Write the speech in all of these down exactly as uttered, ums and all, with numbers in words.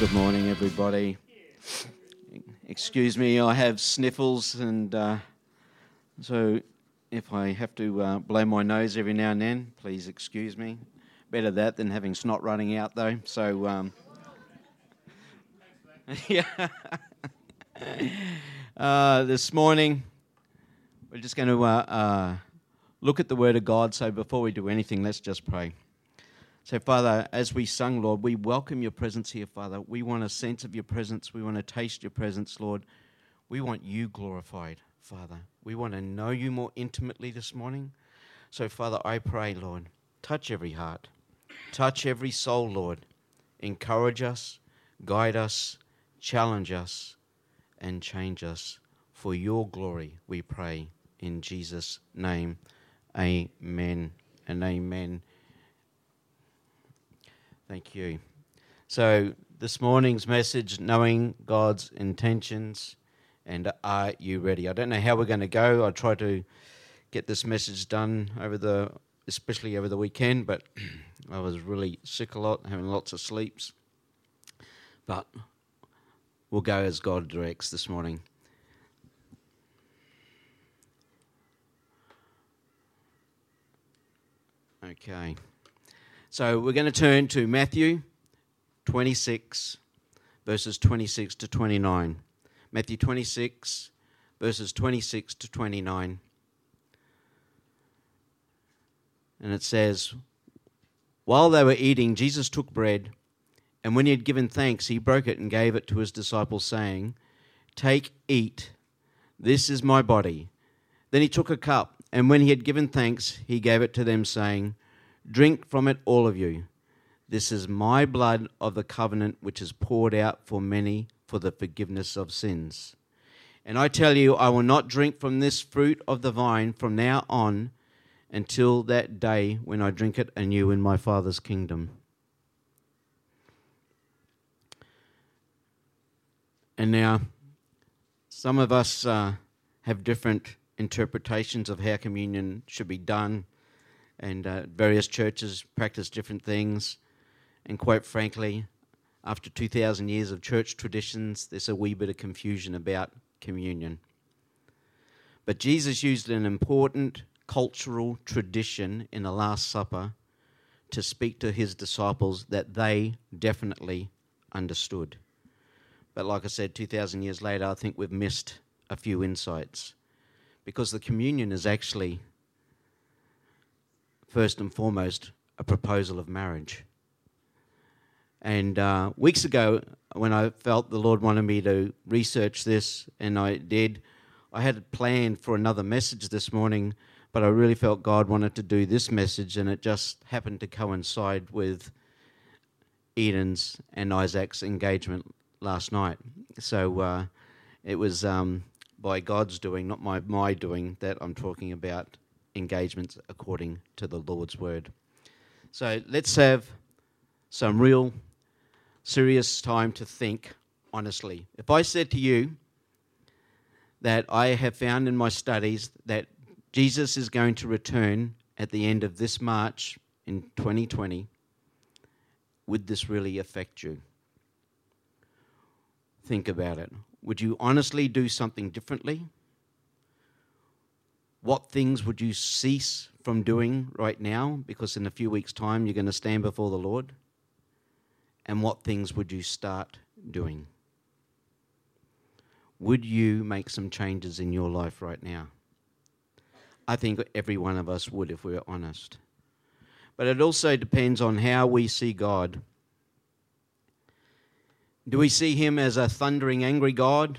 Good morning, everybody. Excuse me, I have sniffles, and uh, so if I have to uh, blow my nose every now and then, please excuse me. Better that than having snot running out, though. So, um, yeah. uh, this morning, we're just going to uh, uh, look at the Word of God. So before we do anything, let's just pray. So, Father, as we sung, Lord, we welcome your presence here, Father. We want a sense of your presence. We want to taste your presence, Lord. We want you glorified, Father. We want to know you more intimately this morning. So, Father, I pray, Lord, touch every heart. Touch every soul, Lord. Encourage us, guide us, challenge us, and change us. For your glory, we pray in Jesus' name. Amen and amen. Thank you. So this morning's message, knowing God's intentions, and are you ready? I don't know how we're going to go. I try to get this message done over the, especially over the weekend, but I was really sick a lot, having lots of sleeps. But we'll go as God directs this morning. Okay. So we're going to turn to Matthew twenty-six, verses twenty-six to twenty-nine. Matthew twenty-six, verses twenty-six to twenty-nine. And it says, "While they were eating, Jesus took bread, and when he had given thanks, he broke it and gave it to his disciples, saying, 'Take, eat, this is my body.' Then he took a cup, and when he had given thanks, he gave it to them, saying, 'Drink from it, all of you. This is my blood of the covenant, which is poured out for many for the forgiveness of sins. And I tell you, I will not drink from this fruit of the vine from now on until that day when I drink it anew in my Father's kingdom.'" And now, some of us uh, have different interpretations of how communion should be done. And uh, various churches practice different things. And quite frankly, after two thousand years of church traditions, there's a wee bit of confusion about communion. But Jesus used an important cultural tradition in the Last Supper to speak to his disciples that they definitely understood. But like I said, two thousand years later, I think we've missed a few insights. Because the communion is actually, first and foremost, a proposal of marriage. And uh, weeks ago, when I felt the Lord wanted me to research this, and I did, I had planned for another message this morning, but I really felt God wanted to do this message, and it just happened to coincide with Eden's and Isaac's engagement last night. So uh, it was um, by God's doing, not my, my doing, that I'm talking about engagements according to the Lord's word. So let's have some real serious time to think honestly. If I said to you that I have found in my studies that Jesus is going to return at the end of this March in twenty twenty, would this really affect you? Think about it. Would you honestly do something differently? What things would you cease from doing right now? Because in a few weeks' time, you're going to stand before the Lord. And what things would you start doing? Would you make some changes in your life right now? I think every one of us would if we were honest. But it also depends on how we see God. Do we see him as a thundering, angry God?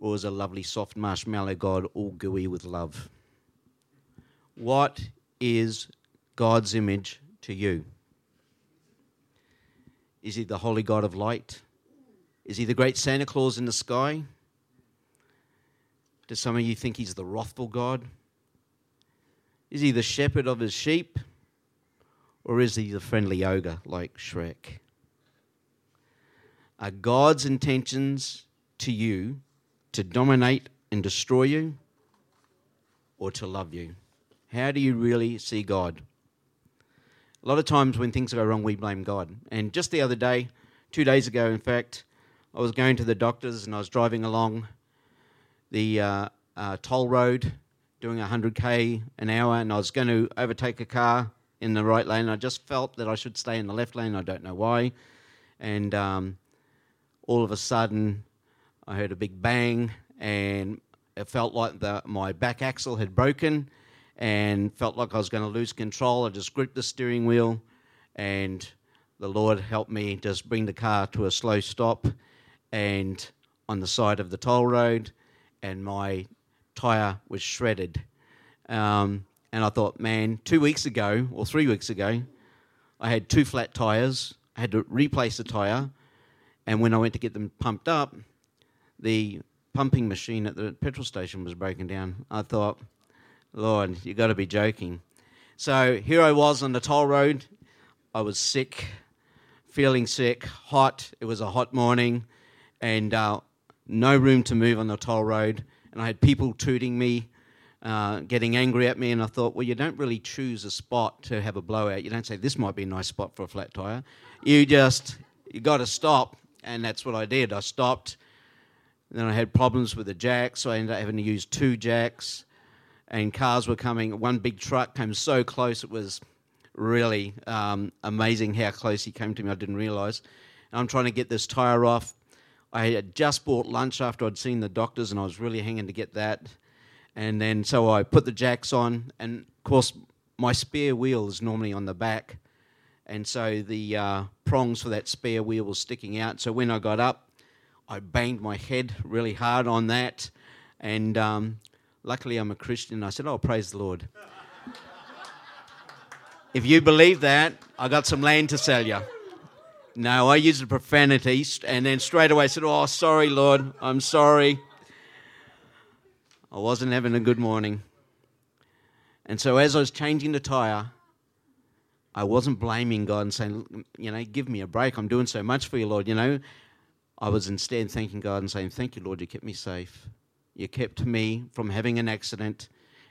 Or is a lovely, soft marshmallow God, all gooey with love? What is God's image to you? Is he the holy God of light? Is he the great Santa Claus in the sky? Do some of you think he's the wrathful God? Is he the shepherd of his sheep? Or is he the friendly ogre like Shrek? Are God's intentions to you to dominate and destroy you or to love you? How do you really see God? A lot of times when things go wrong, we blame God. And just the other day, two days ago, in fact, I was going to the doctor's and I was driving along the uh, uh, toll road doing one hundred k an hour, and I was going to overtake a car in the right lane. I just felt that I should stay in the left lane. I don't know why. And um, all of a sudden, I heard a big bang, and it felt like the, my back axle had broken and felt like I was going to lose control. I just gripped the steering wheel, and the Lord helped me just bring the car to a slow stop and on the side of the toll road, and my tyre was shredded. Um, and I thought, man, two weeks ago or three weeks ago, I had two flat tyres. I had to replace the tyre. And when I went to get them pumped up, the pumping machine at the petrol station was broken down. I thought, Lord, you've got to be joking. So here I was on the toll road. I was sick, feeling sick, hot. It was a hot morning and uh, no room to move on the toll road. And I had people tooting me, uh, getting angry at me. And I thought, well, you don't really choose a spot to have a blowout. You don't say, this might be a nice spot for a flat tyre. You just, you got to stop. And that's what I did. I stopped. And then I had problems with the jacks, so I ended up having to use two jacks. And cars were coming. One big truck came so close, it was really um, amazing how close he came to me. I didn't realise. And I'm trying to get this tyre off. I had just bought lunch after I'd seen the doctors, and I was really hanging to get that. And then so I put the jacks on. And, of course, my spare wheel is normally on the back. And so the uh, prongs for that spare wheel was sticking out. So when I got up, I banged my head really hard on that. And um, luckily I'm a Christian. I said, oh, praise the Lord. If you believe that, I got some land to sell you. No, I used the profanity and then straight away said, oh, sorry, Lord, I'm sorry. I wasn't having a good morning. And so as I was changing the tyre, I wasn't blaming God and saying, you know, give me a break. I'm doing so much for you, Lord, you know. I was instead thanking God and saying, thank you, Lord, you kept me safe. You kept me from having an accident.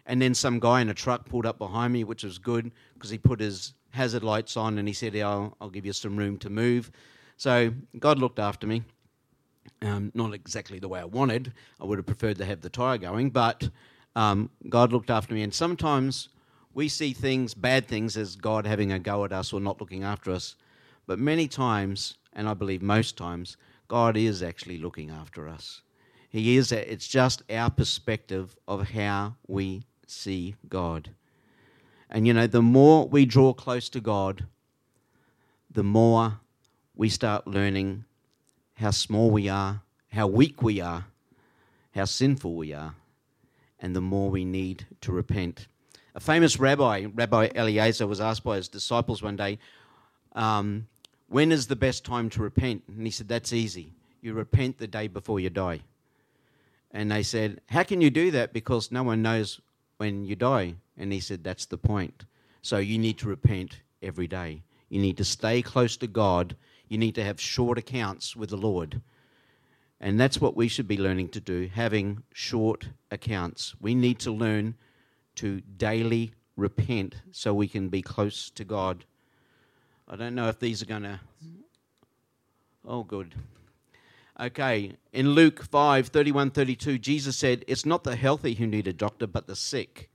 And then some guy in a truck pulled up behind me, which was good because he put his hazard lights on and he said, yeah, I'll, I'll give you some room to move. So God looked after me. Um, not exactly the way I wanted. I would have preferred to have the tyre going, but um, God looked after me. And sometimes we see things, bad things, as God having a go at us or not looking after us. But many times, and I believe most times, God is actually looking after us. He is. It's just our perspective of how we see God. And, you know, the more we draw close to God, the more we start learning how small we are, how weak we are, how sinful we are, and the more we need to repent. A famous rabbi, Rabbi Eliezer, was asked by his disciples one day, um, when is the best time to repent? And he said, that's easy. You repent the day before you die. And they said, how can you do that? Because no one knows when you die. And he said, that's the point. So you need to repent every day. You need to stay close to God. You need to have short accounts with the Lord. And that's what we should be learning to do, having short accounts. We need to learn to daily repent so we can be close to God. I don't know if these are going to... Oh, good. Okay, in Luke five, thirty-one, thirty-two, Jesus said, it's not the healthy who need a doctor, but the sick.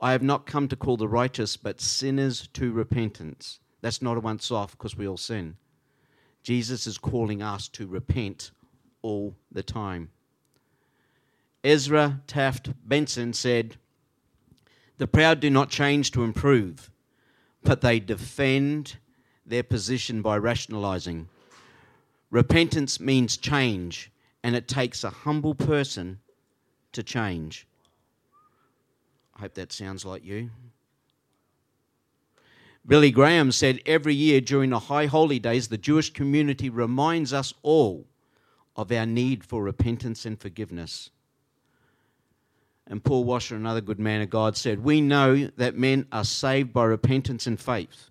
I have not come to call the righteous, but sinners to repentance. That's not a once-off, because we all sin. Jesus is calling us to repent all the time. Ezra Taft Benson said, the proud do not change to improve, but they defend their position by rationalizing. Repentance means change, and it takes a humble person to change. I hope that sounds like you. Billy Graham said, every year during the High Holy Days, the Jewish community reminds us all of our need for repentance and forgiveness. And Paul Washer, another good man of God, said, "We know that men are saved by repentance and faith,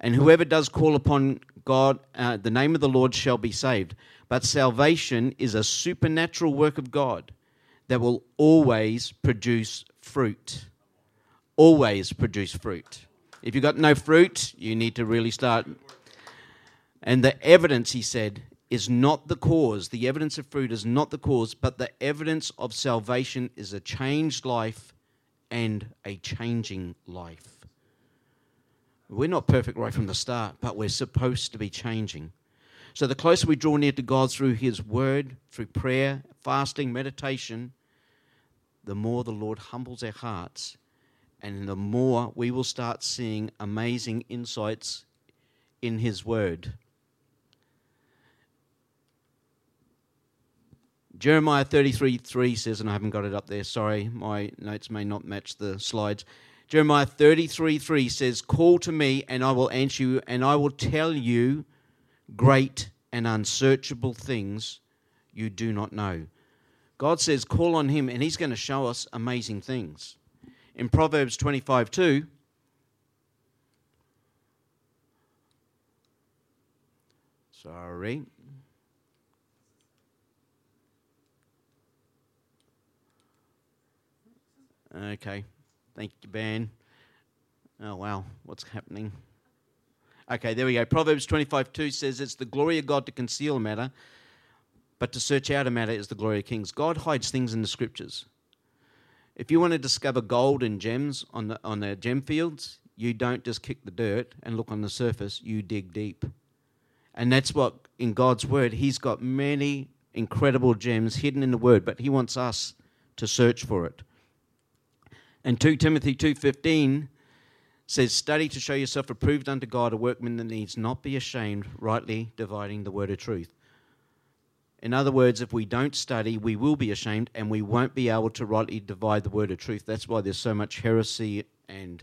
and whoever does call upon God, uh, the name of the Lord shall be saved. But salvation is a supernatural work of God that will always produce fruit." Always produce fruit. If you've got no fruit, you need to really start. And the evidence, he said, is not the cause. The evidence of fruit is not the cause, but the evidence of salvation is a changed life and a changing life. We're not perfect right from the start, but we're supposed to be changing. So the closer we draw near to God through His Word, through prayer, fasting, meditation, the more the Lord humbles our hearts, and the more we will start seeing amazing insights in His Word. Jeremiah thirty-three three says, and I haven't got it up there, sorry, my notes may not match the slides. Jeremiah thirty-three three says, "Call to me and I will answer you, and I will tell you great and unsearchable things you do not know." God says, call on Him, and He's going to show us amazing things. In Proverbs twenty-five two, sorry, okay, thank you, Ben. Oh, wow, what's happening? Okay, there we go. Proverbs twenty-five two says, "It's the glory of God to conceal a matter, but to search out a matter is the glory of kings." God hides things in the Scriptures. If you want to discover gold and gems on the on the gem fields, you don't just kick the dirt and look on the surface, you dig deep. And that's what, in God's Word, He's got many incredible gems hidden in the Word, but He wants us to search for it. And Second Timothy two fifteen says, "Study to show yourself approved unto God, a workman that needs not be ashamed, rightly dividing the word of truth." In other words, if we don't study, we will be ashamed and we won't be able to rightly divide the word of truth. That's why there's so much heresy and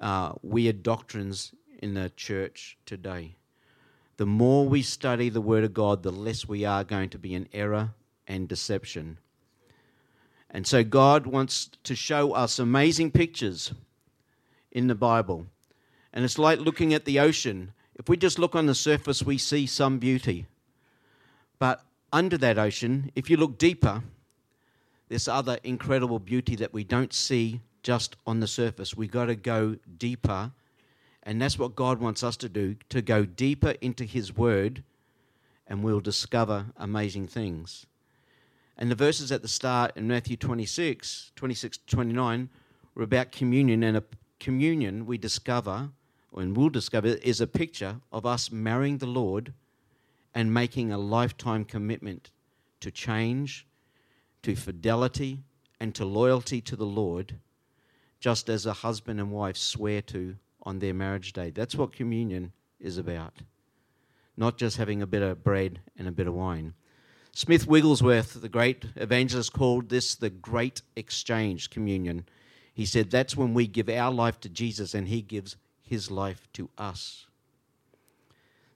uh, weird doctrines in the church today. The more we study the word of God, the less we are going to be in error and deception. And so God wants to show us amazing pictures in the Bible. And it's like looking at the ocean. If we just look on the surface, we see some beauty. But under that ocean, if you look deeper, there's other incredible beauty that we don't see just on the surface. We've got to go deeper. And that's what God wants us to do, to go deeper into His Word, and we'll discover amazing things. And the verses at the start in Matthew twenty-six, twenty-six to twenty-nine were about communion, and a communion we discover, and will discover, is a picture of us marrying the Lord and making a lifetime commitment to change, to fidelity, and to loyalty to the Lord, just as a husband and wife swear to on their marriage day. That's what communion is about, not just having a bit of bread and a bit of wine. Smith Wigglesworth, the great evangelist, called this the Great Exchange Communion. He said that's when we give our life to Jesus and He gives His life to us.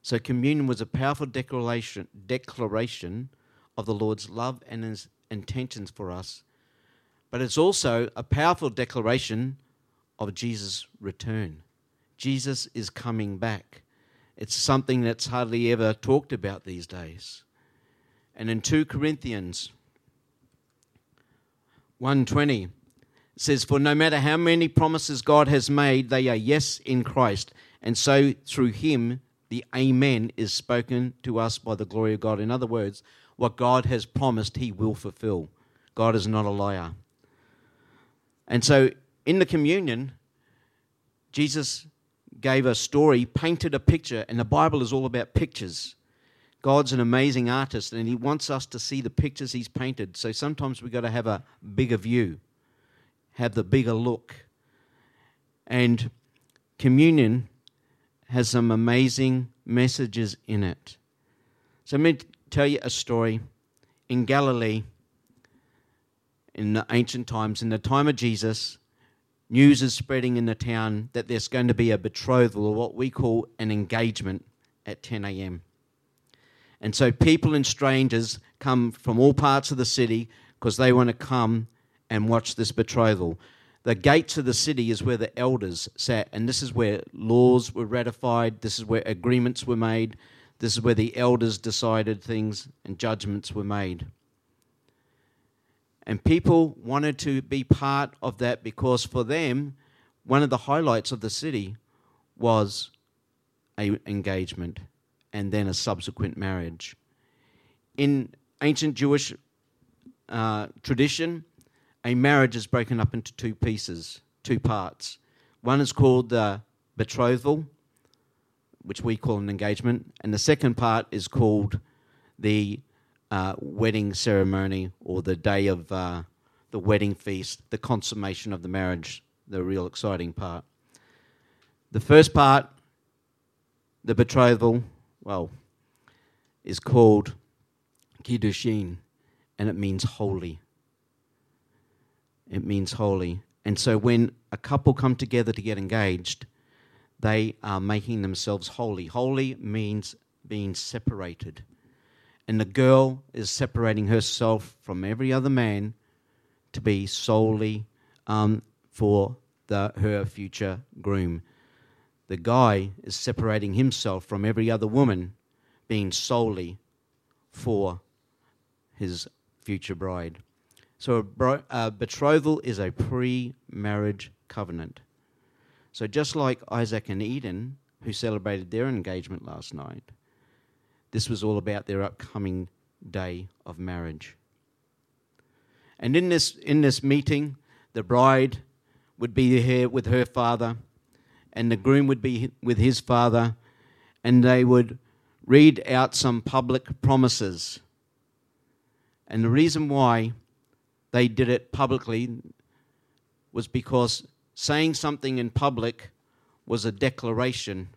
So communion was a powerful declaration, declaration of the Lord's love and His intentions for us, but it's also a powerful declaration of Jesus' return. Jesus is coming back. It's something that's hardly ever talked about these days. And in Second Corinthians one twenty, it says, "For no matter how many promises God has made, they are yes in Christ. And so through Him, the Amen is spoken to us by the glory of God." In other words, what God has promised, He will fulfill. God is not a liar. And so in the communion, Jesus gave a story, painted a picture, and the Bible is all about pictures. God's an amazing artist, and He wants us to see the pictures He's painted. So sometimes we've got to have a bigger view, have the bigger look. And communion has some amazing messages in it. So let me tell you a story. In Galilee, in the ancient times, in the time of Jesus, news is spreading in the town that there's going to be a betrothal, or what we call an engagement, at ten a.m. And so people and strangers come from all parts of the city because they want to come and watch this betrothal. The gates of the city is where the elders sat, and this is where laws were ratified, this is where agreements were made, this is where the elders decided things and judgments were made. And people wanted to be part of that because for them, one of the highlights of the city was an engagement and then a subsequent marriage. In ancient Jewish uh, tradition, a marriage is broken up into two pieces, two parts. One is called the betrothal, which we call an engagement, and the second part is called the uh, wedding ceremony or the day of uh, the wedding feast, the consummation of the marriage, the real exciting part. The first part, the betrothal, well, is called Kidushin, and it means holy. It means holy. And so when a couple come together to get engaged, they are making themselves holy. Holy means being separated. And the girl is separating herself from every other man to be solely um, for the, her future groom. The guy is separating himself from every other woman, being solely for his future bride. So a, bro- a betrothal is a pre-marriage covenant. So just like Isaac and Eden, who celebrated their engagement last night, this was all about their upcoming day of marriage. And in this in this meeting, the bride would be here with her father, and the groom would be with his father, and they would read out some public promises. And the reason why they did it publicly was because saying something in public was a declaration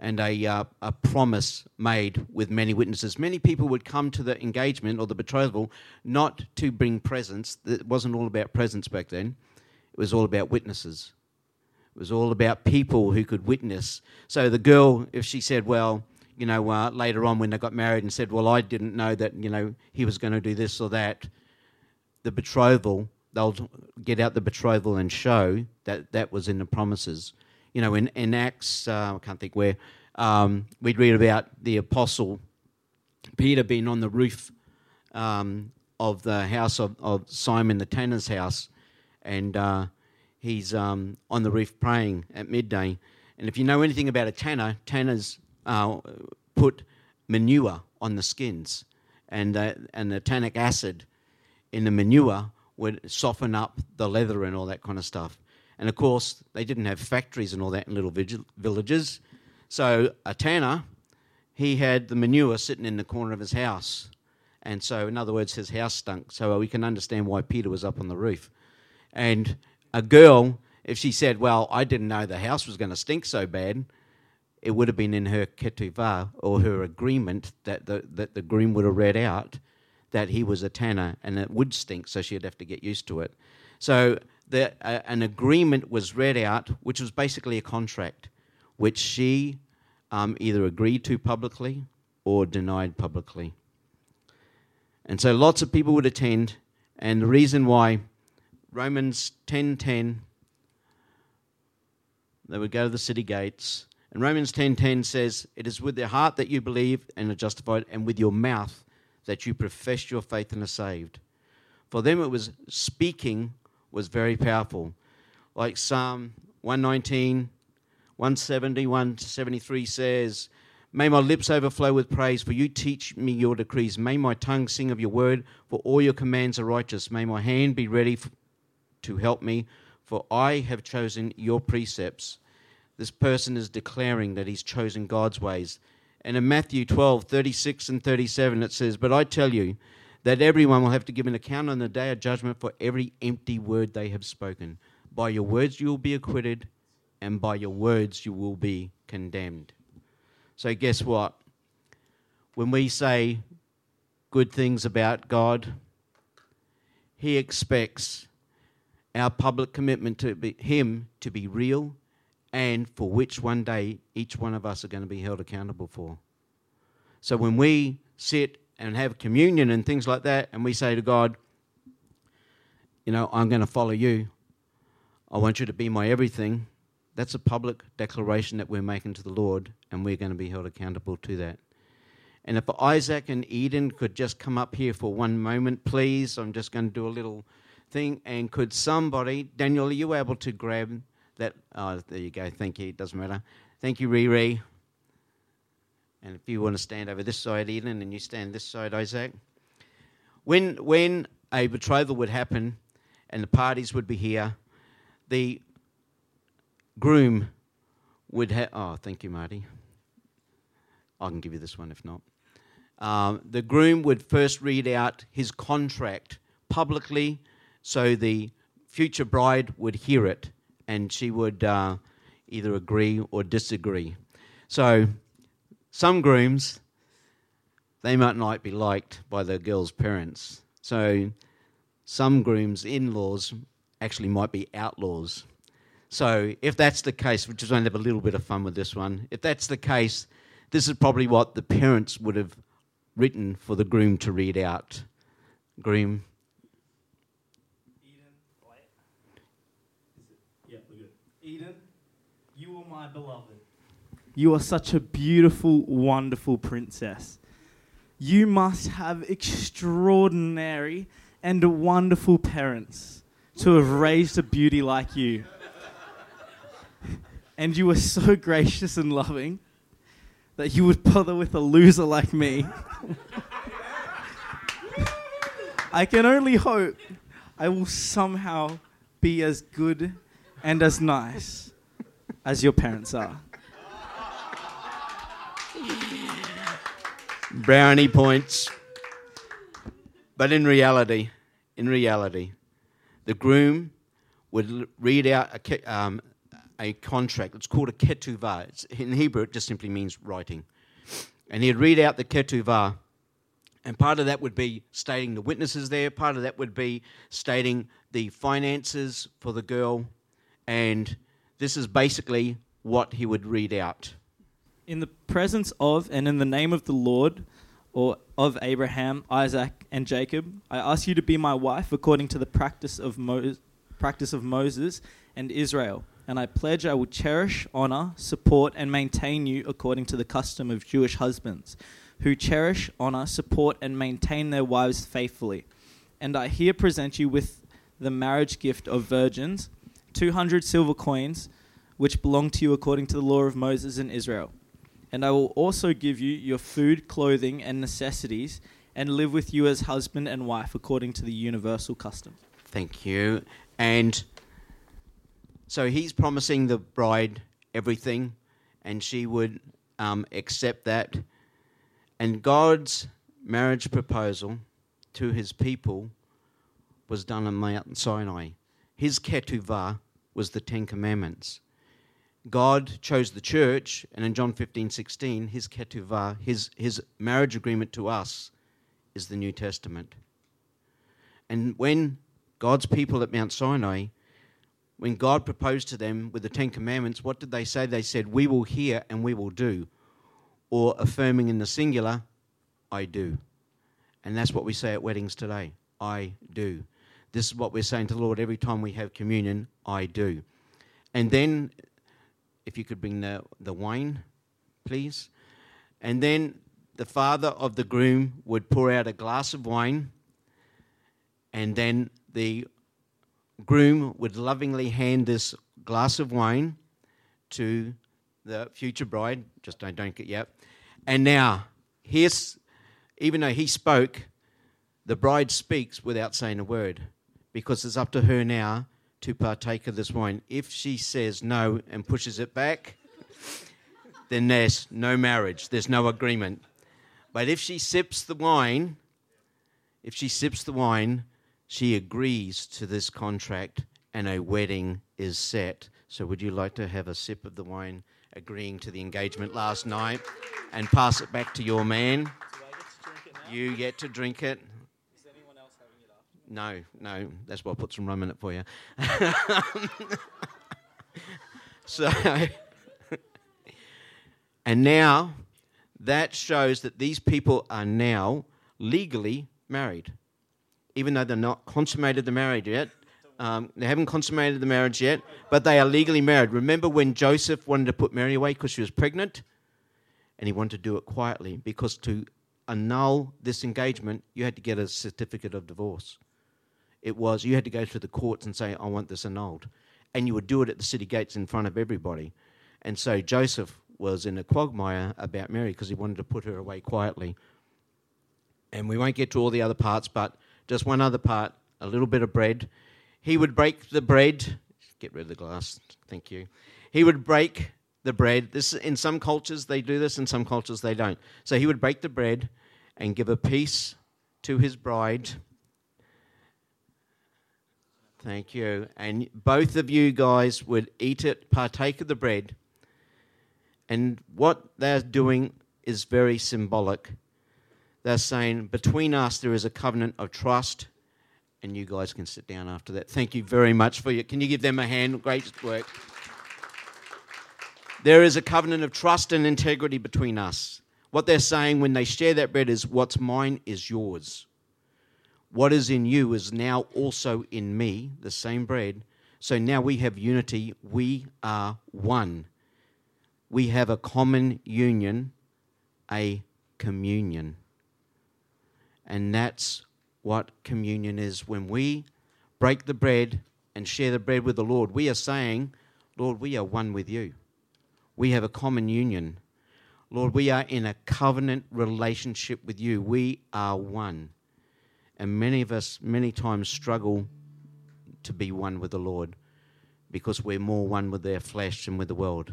and a uh, a promise made with many witnesses. Many people would come to the engagement or the betrothal not to bring presents. It wasn't all about presents back then. It was all about witnesses. It was all about people who could witness. So the girl, if she said, well, you know, uh, later on when they got married and said, well, I didn't know that, you know, he was going to do this or that, the betrothal, they'll get out the betrothal and show that that was in the promises. You know, in, in Acts, uh, I can't think where, um, we'd read about the apostle Peter being on the roof um, of the house of, of Simon the tanner's house, and uh, he's um, on the roof praying at midday. And if you know anything about a tanner, tanners uh, put manure on the skins, and, uh, and the tannic acid in the manure would soften up the leather and all that kind of stuff. And, of course, they didn't have factories and all that in little villages. So a tanner, he had the manure sitting in the corner of his house. And so, in other words, his house stunk. So we can understand why Peter was up on the roof. And a girl, if she said, well, I didn't know the house was going to stink so bad, it would have been in her ketuvah or her agreement that the, that the groom would have read out that he was a tanner, and it would stink, so she'd have to get used to it. So the, uh, an agreement was read out, which was basically a contract, which she um, either agreed to publicly or denied publicly. And so lots of people would attend, and the reason why Romans ten ten, they would go to the city gates, and Romans ten ten says, it is with their heart that you believe and are justified, and with your mouth that you profess your faith and are saved. For them it was speaking was very powerful. Like Psalm one nineteen, one seventy, one seventy-three says, may my lips overflow with praise, for you teach me your decrees. May my tongue sing of your word, for all your commands are righteous. May my hand be ready f- to help me, for I have chosen your precepts. This person is declaring that he's chosen God's ways. And in Matthew twelve, thirty-six and thirty-seven, it says, but I tell you that everyone will have to give an account on the day of judgment for every empty word they have spoken. By your words you will be acquitted, and by your words you will be condemned. So guess what? When we say good things about God, He expects our public commitment to be, Him to be real, and for which one day each one of us are going to be held accountable for. So when we sit and have communion and things like that, and we say to God, you know, I'm going to follow you. I want you to be my everything. That's a public declaration that we're making to the Lord, and we're going to be held accountable to that. And if Isaac and Eden could just come up here for one moment, please. I'm just going to do a little thing. And could somebody, Daniel, are you able to grab that? Oh, there you go. Thank you. It doesn't matter. Thank you, Riri. And if you want to stand over this side, Eden, and you stand this side, Isaac. When when a betrothal would happen and the parties would be here, the groom would have... Oh, thank you, Marty. I can give you this one if not. Um, the groom would first read out his contract publicly, so the future bride would hear it, and she would uh, either agree or disagree. So some grooms, they might not be liked by the girl's parents. So some grooms' in-laws actually might be outlaws. So if that's the case, we're just going to have a little bit of fun with this one. If that's the case, this is probably what the parents would have written for the groom to read out. Groom. Eden, wait. Is it? Yeah, we're good. Eden, you are my beloved. You are such a beautiful, wonderful princess. You must have extraordinary and wonderful parents to have raised a beauty like you. And you were so gracious and loving that you would bother with a loser like me. I can only hope I will somehow be as good and as nice as your parents are. Brownie points. But in reality, in reality, the groom would read out a, um, a contract. It's called a ketuvah. It's, in Hebrew, it just simply means writing. And he'd read out the ketuvah, and part of that would be stating the witnesses there. Part of that would be stating the finances for the girl. And this is basically what he would read out. In the presence of and in the name of the Lord, or of Abraham, Isaac, and Jacob, I ask you to be my wife according to the practice of, Mo- practice of Moses and Israel. And I pledge I will cherish, honor, support, and maintain you according to the custom of Jewish husbands, who cherish, honor, support, and maintain their wives faithfully. And I here present you with the marriage gift of virgins, two hundred silver coins, which belong to you according to the law of Moses and Israel. And I will also give you your food, clothing, and necessities, and live with you as husband and wife according to the universal custom. Thank you. And so he's promising the bride everything, and she would um, accept that. And God's marriage proposal to his people was done on Mount Sinai. His ketuvah was the Ten Commandments. God chose the church, and in John fifteen sixteen, his ketuvah, his, his marriage agreement to us, is the New Testament. And when God's people at Mount Sinai, when God proposed to them with the Ten Commandments, what did they say? They said, we will hear and we will do, or affirming in the singular, I do. And that's what we say at weddings today, I do. This is what we're saying to the Lord every time we have communion, I do. And then... if you could bring the, the wine, please. And then the father of the groom would pour out a glass of wine, and then the groom would lovingly hand this glass of wine to the future bride. Just don't, don't get yet. And now, here's, even though he spoke, the bride speaks without saying a word, because it's up to her now to partake of this wine. If she says no and pushes it back, then there's no marriage, there's no agreement. But if she sips the wine, if she sips the wine, she agrees to this contract and a wedding is set. So would you like to have a sip of the wine, agreeing to the engagement last night, and pass it back to your man? Do I get to drink it now? You get to drink it. No, no, that's why I put some rum in it for you. So, and now that shows that these people are now legally married, even though they're not consummated the marriage yet. Um, they haven't consummated the marriage yet, but they are legally married. Remember when Joseph wanted to put Mary away because she was pregnant? And he wanted to do it quietly, because to annul this engagement, you had to get a certificate of divorce. It was, you had to go to the courts and say, I want this annulled. And you would do it at the city gates in front of everybody. And so Joseph was in a quagmire about Mary because he wanted to put her away quietly. And we won't get to all the other parts, but just one other part, a little bit of bread. He would break the bread. Get rid of the glass. Thank you. He would break the bread. This, in some cultures they do this, in some cultures they don't. So he would break the bread and give a piece to his bride. Thank you. And both of you guys would eat it, partake of the bread. And what they're doing is very symbolic. They're saying, between us there is a covenant of trust, and you guys can sit down after that. Thank you very much for your... Can you give them a hand? Great work. There is a covenant of trust and integrity between us. What they're saying when they share that bread is, what's mine is yours. What is in you is now also in me, the same bread. So now we have unity. We are one. We have a common union, a communion. And that's what communion is. When we break the bread and share the bread with the Lord, we are saying, Lord, we are one with you. We have a common union. Lord, we are in a covenant relationship with you. We are one. And many of us many times struggle to be one with the Lord because we're more one with their flesh and with the world.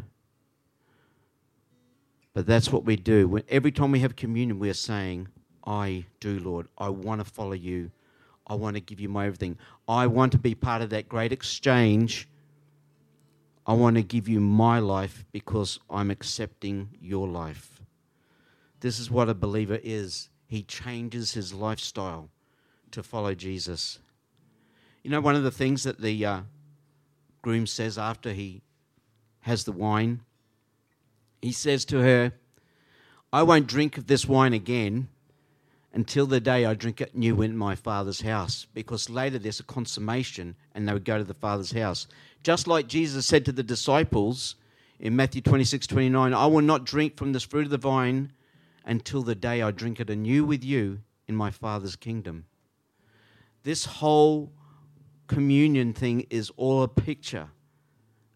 But that's what we do. When, every time we have communion, we're saying, I do, Lord. I want to follow you. I want to give you my everything. I want to be part of that great exchange. I want to give you my life because I'm accepting your life. This is what a believer is. He changes his lifestyle to follow Jesus. You know, one of the things that the uh, groom says after he has the wine, he says to her, I won't drink of this wine again until the day I drink it new in my Father's house, because later there's a consummation and they would go to the Father's house. Just like Jesus said to the disciples in Matthew twenty-six, twenty-nine, I will not drink from this fruit of the vine until the day I drink it anew with you in my Father's kingdom. This whole communion thing is all a picture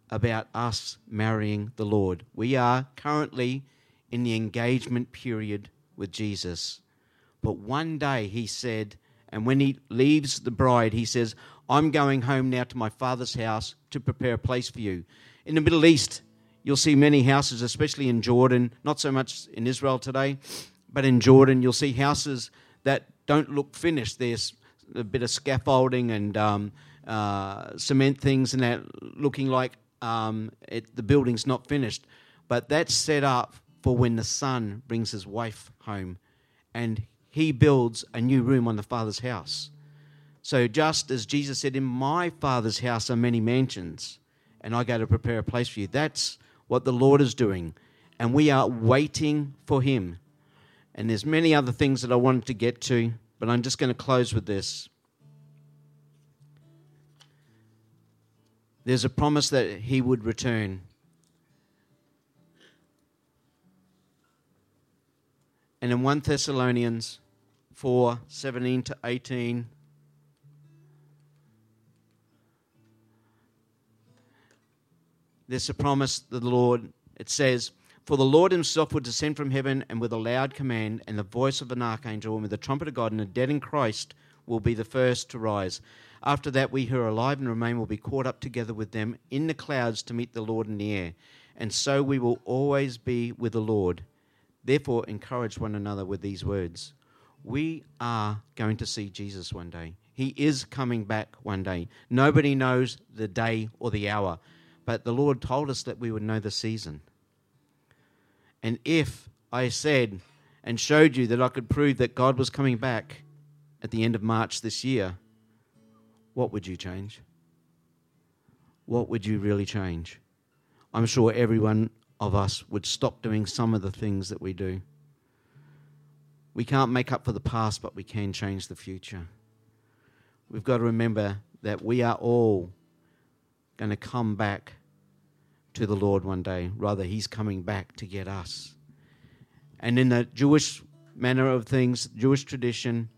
about us marrying the Lord. We are currently in the engagement period with Jesus. But one day he said, and when he leaves the bride, he says, I'm going home now to my Father's house to prepare a place for you. In the Middle East, you'll see many houses, especially in Jordan, not so much in Israel today, but in Jordan you'll see houses that don't look finished. There's a bit of scaffolding and um, uh, cement things and that, looking like um, it, the building's not finished. But that's set up for when the son brings his wife home and he builds a new room on the Father's house. So just as Jesus said, in my Father's house are many mansions and I go to prepare a place for you. That's what the Lord is doing. And we are waiting for him. And there's many other things that I wanted to get to, but I'm just going to close with this. There's a promise that he would return. And in First Thessalonians four, seventeen to eighteen, there's a promise to the Lord. It says, for the Lord himself will descend from heaven and with a loud command and the voice of an archangel and with the trumpet of God, and the dead in Christ will be the first to rise. After that, we who are alive and remain will be caught up together with them in the clouds to meet the Lord in the air. And so we will always be with the Lord. Therefore, encourage one another with these words. We are going to see Jesus one day. He is coming back one day. Nobody knows the day or the hour, but the Lord told us that we would know the season. And if I said and showed you that I could prove that God was coming back at the end of March this year, what would you change? What would you really change? I'm sure every one of us would stop doing some of the things that we do. We can't make up for the past, but we can change the future. We've got to remember that we are all going to come back to the Lord one day. Rather, he's coming back to get us. And in the Jewish manner of things, Jewish tradition,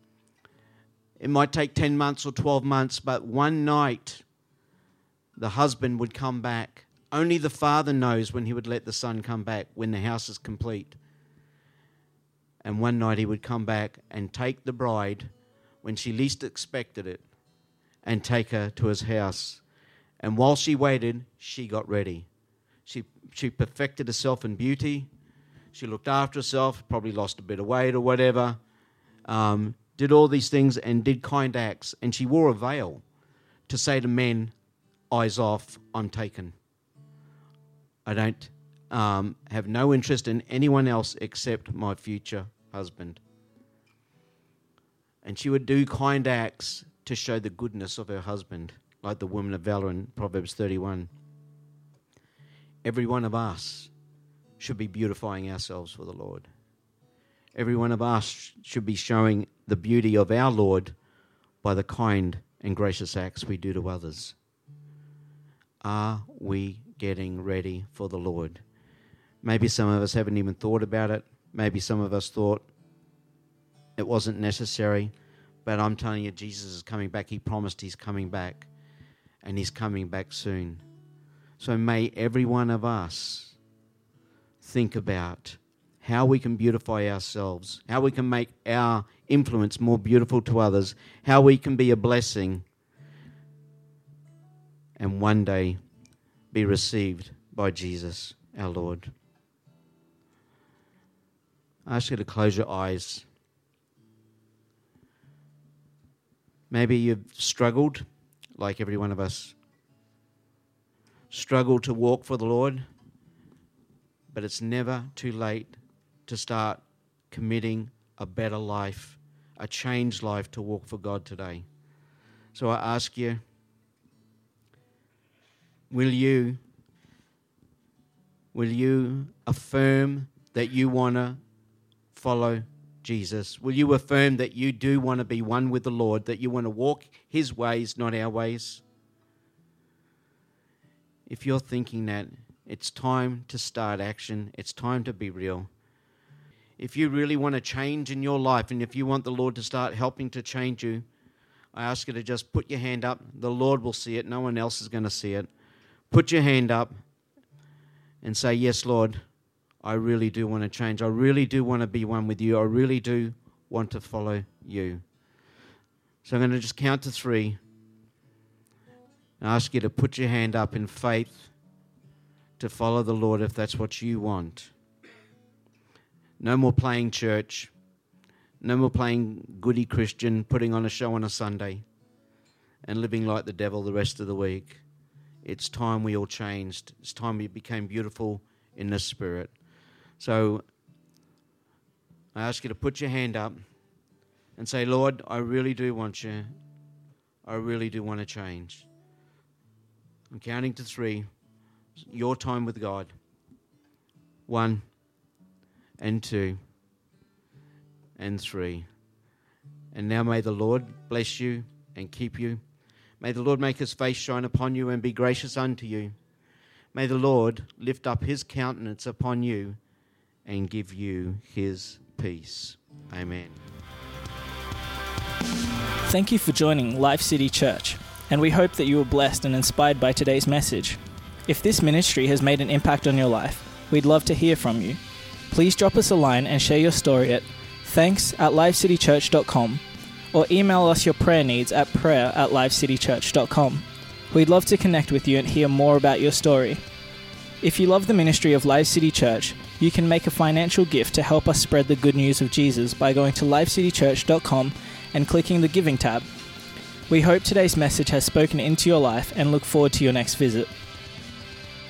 it might take ten months or twelve months, but one night the husband would come back. Only the father knows when he would let the son come back, when the house is complete. And one night he would come back and take the bride when she least expected it and take her to his house. And while she waited, she got ready. She she perfected herself in beauty. She looked after herself, probably lost a bit of weight or whatever, um, did all these things and did kind acts. And she wore a veil to say to men, eyes off, I'm taken. I don't um, have no interest in anyone else except my future husband. And she would do kind acts to show the goodness of her husband, like the woman of valor in Proverbs thirty-one. Every one of us should be beautifying ourselves for the Lord. Every one of us should be showing the beauty of our Lord by the kind and gracious acts we do to others. Are we getting ready for the Lord? Maybe some of us haven't even thought about it. Maybe some of us thought it wasn't necessary. But I'm telling you, Jesus is coming back. He promised he's coming back. And he's coming back soon. So may every one of us think about how we can beautify ourselves, how we can make our influence more beautiful to others, how we can be a blessing, and one day be received by Jesus, our Lord. I ask you to close your eyes. Maybe you've struggled, like every one of us, struggle to walk for the Lord, but it's never too late to start committing a better life, a changed life to walk for God today. So I ask you, Will you, will you affirm that you want to follow Jesus? Will you affirm that you do want to be one with the Lord, that you want to walk his ways, not our ways? If you're thinking that, it's time to start action. It's time to be real. If you really want to change in your life, and if you want the Lord to start helping to change you, I ask you to just put your hand up. The Lord will see it. No one else is going to see it. Put your hand up and say, yes, Lord, I really do want to change. I really do want to be one with you. I really do want to follow you. So I'm going to just count to three and ask you to put your hand up in faith to follow the Lord if that's what you want. No more playing church. No more playing goody Christian, putting on a show on a Sunday and living like the devil the rest of the week. It's time we all changed. It's time we became beautiful in the Spirit. So I ask you to put your hand up and say, Lord, I really do want you. I really do want to change. I'm counting to three. Your time with God. One and two and three. And now may the Lord bless you and keep you. May the Lord make his face shine upon you and be gracious unto you. May the Lord lift up his countenance upon you and give you his peace. Amen. Thank you for joining Live City Church, and we hope that you were blessed and inspired by today's message. If this ministry has made an impact on your life, we'd love to hear from you. Please drop us a line and share your story at thanks at livecitychurch dot com or email us your prayer needs at prayer at livecitychurch dot com. We'd love to connect with you and hear more about your story. If you love the ministry of Live City Church, you can make a financial gift to help us spread the good news of Jesus by going to livecitychurch dot com and clicking the Giving tab. We hope today's message has spoken into your life and look forward to your next visit.